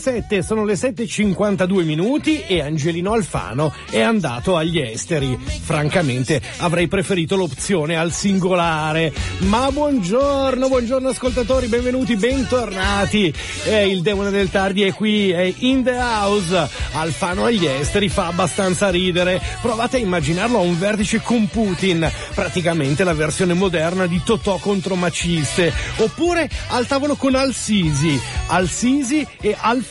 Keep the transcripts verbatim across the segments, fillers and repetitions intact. sette, sono le sette e cinquantadue minuti e Angelino Alfano è andato agli esteri. Francamente avrei preferito l'opzione al singolare. Ma buongiorno, buongiorno ascoltatori, benvenuti, bentornati. Eh, il demone del tardi è qui, è in the house. Alfano agli esteri fa abbastanza ridere. Provate a immaginarlo a un vertice con Putin, praticamente la versione moderna di Totò contro Maciste. Oppure al tavolo con Al Sisi, Al Sisi e Alfano.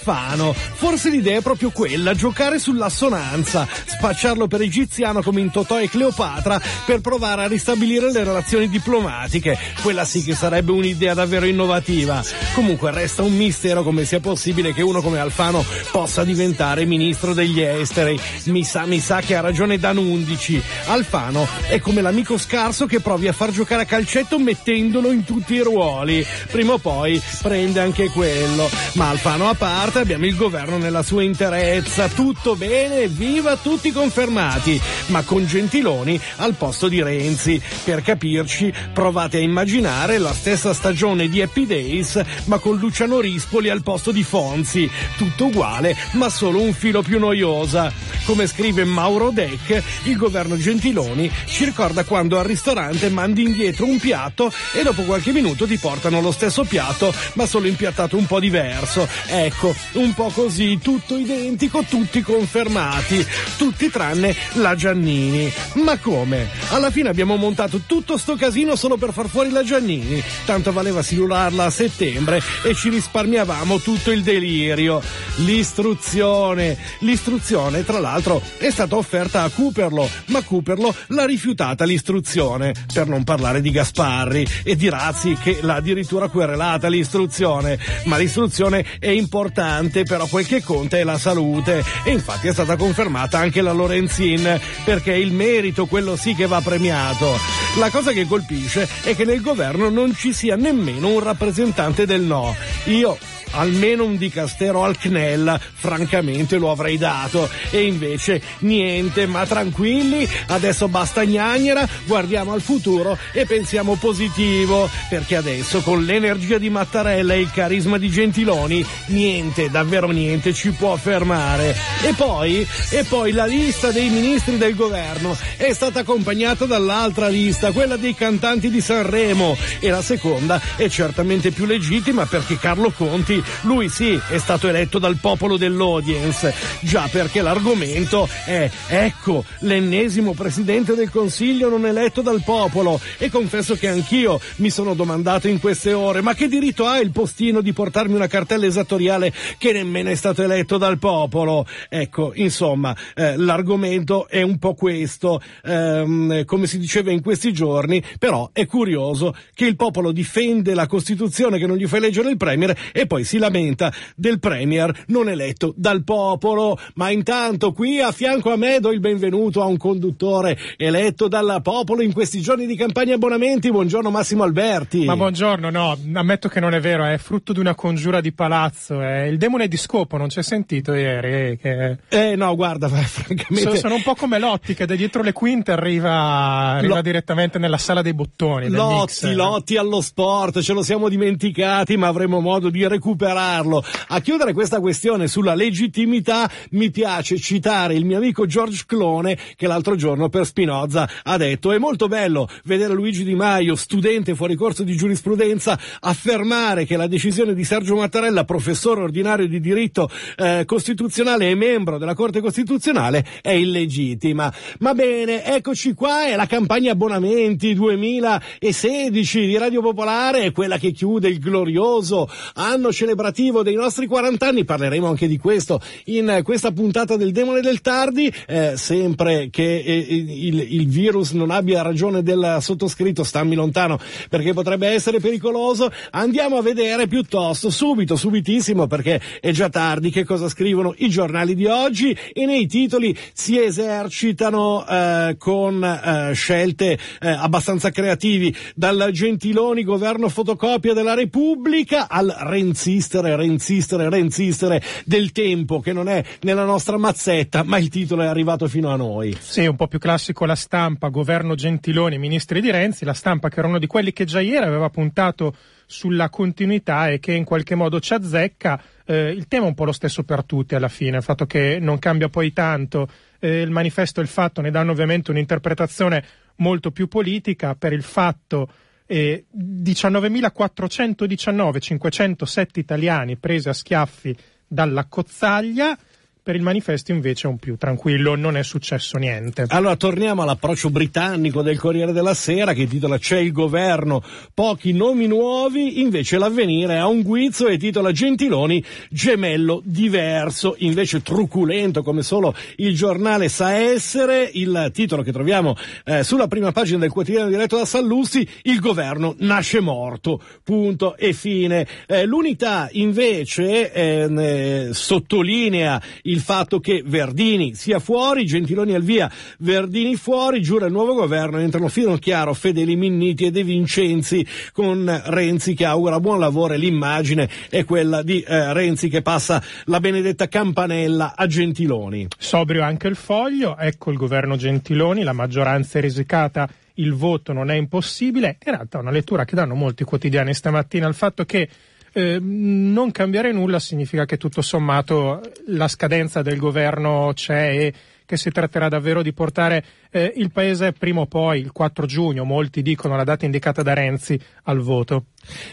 Forse l'idea è proprio quella, giocare sull'assonanza, spacciarlo per egiziano come in Totò e Cleopatra per provare a ristabilire le relazioni diplomatiche. Quella sì che sarebbe un'idea davvero innovativa. Comunque resta un mistero come sia possibile che uno come Alfano possa diventare ministro degli esteri. Mi sa, mi sa che ha ragione Dan Undici. Alfano è come l'amico scarso che provi a far giocare a calcetto mettendolo in tutti i ruoli. Prima o poi prende anche quello. Ma Alfano a parte, abbiamo il governo nella sua interezza. Tutto bene, viva, tutti confermati. Ma con Gentiloni al posto di Renzi. Per capirci, provate a immaginare la stessa stagione di Happy Days, ma con Luciano Rispoli al posto di Fonzi. Tutto uguale, ma solo un filo più noiosa. Come scrive Mauro Deck, il governo Gentiloni ci ricorda quando al ristorante mandi indietro un piatto e dopo qualche minuto ti portano lo stesso piatto, ma solo impiattato un po' diverso. Ecco, un po' così, tutto identico, tutti confermati, tutti tranne la Giannini. Ma come? Alla fine abbiamo montato tutto sto casino solo per far fuori la Giannini. Tanto valeva silularla a settembre e ci risparmiavamo tutto il delirio. L'istruzione, l'istruzione tra l'altro è stata offerta a Cuperlo, ma Cuperlo l'ha rifiutata l'istruzione, per non parlare di Gasparri e di Razzi che l'ha addirittura querelata l'istruzione. Ma l'istruzione è importante, però quel che conta è la salute, e infatti è stata confermata anche la Lorenzin, perché è il merito, quello sì, che va premiato. La cosa che colpisce è che nel governo non ci sia nemmeno un rappresentante del no. Io almeno un dicastero al C N E L francamente lo avrei dato, e invece niente. Ma tranquilli, adesso basta gnagnera, guardiamo al futuro e pensiamo positivo, perché adesso con l'energia di Mattarella e il carisma di Gentiloni niente, davvero niente ci può fermare. E poi e poi la lista dei ministri del governo è stata accompagnata dall'altra lista, quella dei cantanti di Sanremo, e la seconda è certamente più legittima, perché Carlo Conti, lui sì, è stato eletto dal popolo dell'audience. Già, perché l'argomento è: ecco, l'ennesimo presidente del consiglio non eletto dal popolo. E confesso che anch'io mi sono domandato in queste ore: ma che diritto ha il postino di portarmi una cartella esattoriale che nemmeno è stato eletto dal popolo? Ecco, insomma, eh, l'argomento è un po' questo, ehm, come si diceva in questi giorni. Però è curioso che il popolo difende la Costituzione che non gli fa eleggere il premier e poi si lamenta del premier non eletto dal popolo. Ma intanto qui a fianco a me do il benvenuto a un conduttore eletto dal popolo in questi giorni di campagna abbonamenti. Buongiorno Massimo Alberti. Ma buongiorno, no, ammetto che non è vero, è frutto di una congiura di palazzo, è il demone di scopo, non ci hai sentito ieri? Che... Eh no, guarda, francamente... Sono un po' come Lotti che da dietro le quinte arriva, arriva L- direttamente nella sala dei bottoni. Lotti, Lotti allo sport, ce lo siamo dimenticati, ma avremo modo di recuperare. recuperarlo. A chiudere questa questione sulla legittimità mi piace citare il mio amico George Clooney, che l'altro giorno per Spinoza ha detto: è molto bello vedere Luigi Di Maio, studente fuori corso di giurisprudenza, affermare che la decisione di Sergio Mattarella, professore ordinario di diritto eh, costituzionale e membro della Corte Costituzionale, è illegittima. Ma bene, eccoci qua, è la campagna abbonamenti duemilasedici di Radio Popolare, è quella che chiude il glorioso anno celebrativo dei nostri quaranta anni. Parleremo anche di questo in questa puntata del Demone del Tardi, eh, sempre che eh, il, il virus non abbia ragione del sottoscritto, stammi lontano perché potrebbe essere pericoloso. Andiamo a vedere piuttosto subito, subitissimo, perché è già tardi, che cosa scrivono i giornali di oggi. E nei titoli si esercitano eh, con eh, scelte eh, abbastanza creativi, dal Gentiloni governo fotocopia della Repubblica al Renzi Renzistere, renzistere, renzistere del tempo, che non è nella nostra mazzetta, ma il titolo è arrivato fino a noi. Sì, un po' più classico la Stampa, governo Gentiloni, ministri di Renzi. La Stampa, che era uno di quelli che già ieri aveva puntato sulla continuità e che in qualche modo ci azzecca. Eh, il tema è un po' lo stesso per tutti alla fine, il fatto che non cambia poi tanto. Eh, il Manifesto e il Fatto ne danno ovviamente un'interpretazione molto più politica. Per il Fatto eh, diciannovemilaquattrocentodiciannove, cinquecentosette italiani presi a schiaffi dalla cozzaglia. Per il Manifesto invece è un più tranquillo, non è successo niente. Allora torniamo all'approccio britannico del Corriere della Sera, che titola "C'è il governo, pochi nomi nuovi", invece l'Avvenire ha un guizzo e titola "Gentiloni, gemello diverso", invece truculento come solo il giornale sa essere, il titolo che troviamo eh, sulla prima pagina del quotidiano diretto da Sallusti: "Il governo nasce morto, punto e fine". Eh, l'Unità invece eh, eh, sottolinea il fatto che Verdini sia fuori, Gentiloni al via, Verdini fuori, giura il nuovo governo, entrano Finocchiaro, Fedeli, Minniti e De Vincenzi, con Renzi che augura buon lavoro, e l'immagine è quella di eh, Renzi che passa la benedetta campanella a Gentiloni. Sobrio anche il Foglio: "Ecco il governo Gentiloni, la maggioranza è risicata, il voto non è impossibile". In realtà una lettura che danno molti quotidiani stamattina, il fatto che Eh, non cambiare nulla significa che tutto sommato la scadenza del governo c'è e che si tratterà davvero di portare eh, il paese prima o poi, il quattro giugno, molti dicono la data indicata da Renzi, al voto.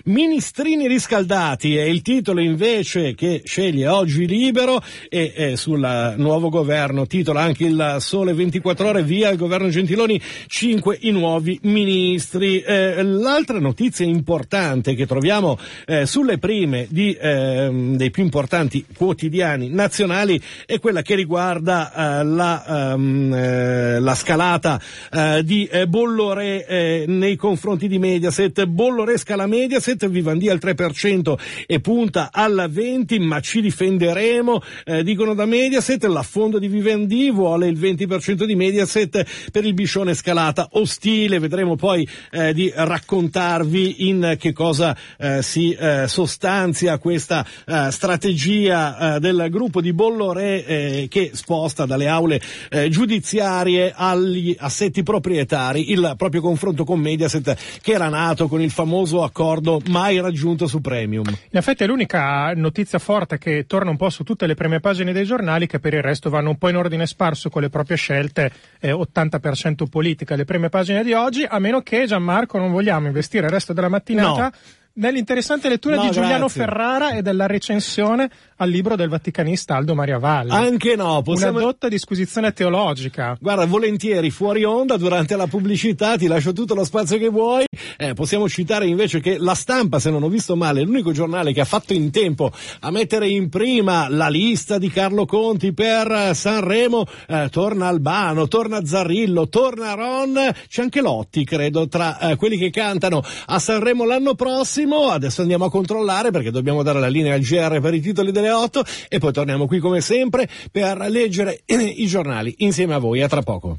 "Ministrini riscaldati" è il titolo invece che sceglie oggi Libero, e eh, sul nuovo governo titola anche il Sole ventiquattro Ore: "Via il governo Gentiloni, cinque i nuovi ministri". Eh, l'altra notizia importante che troviamo eh, sulle prime di, eh, dei più importanti quotidiani nazionali è quella che riguarda eh, la, ehm, eh, la scalata eh, di eh, Bolloré eh, nei confronti di Mediaset. Bolloré scala Mediaset, Vivendi al tre per cento e punta alla venti, "ma ci difenderemo", eh, dicono da Mediaset. L'affondo di Vivendi, vuole il venti per cento di Mediaset per il Biscione, scalata ostile. Vedremo poi eh, di raccontarvi in che cosa eh, si eh, sostanzia questa eh, strategia eh, del gruppo di Bolloré eh, che sposta dalle aule eh, giudiziarie agli assetti proprietari il proprio confronto con Mediaset, che era nato con il famoso accordo accordo mai raggiunto su Premium. In effetti è l'unica notizia forte che torna un po' su tutte le prime pagine dei giornali, che per il resto vanno un po' in ordine sparso con le proprie scelte, eh, ottanta per cento politica le prime pagine di oggi, a meno che, Gianmarco, non vogliamo investire il resto della mattinata no. nell'interessante lettura no, di Giuliano grazie. Ferrara e della recensione al libro del vaticanista Aldo Maria Valli. Anche no, possiamo... Una dotta disquisizione teologica. Guarda, volentieri, fuori onda, durante la pubblicità ti lascio tutto lo spazio che vuoi. Eh, possiamo citare invece che la Stampa, se non ho visto male, è l'unico giornale che ha fatto in tempo a mettere in prima la lista di Carlo Conti per Sanremo. Eh, torna Albano, torna Zarrillo, torna Ron, c'è anche Lotti, credo, tra eh, quelli che cantano a Sanremo l'anno prossimo. Adesso andiamo a controllare, perché dobbiamo dare la linea al G R per i titoli delle otto e poi torniamo qui come sempre per leggere i giornali insieme a voi. A tra poco.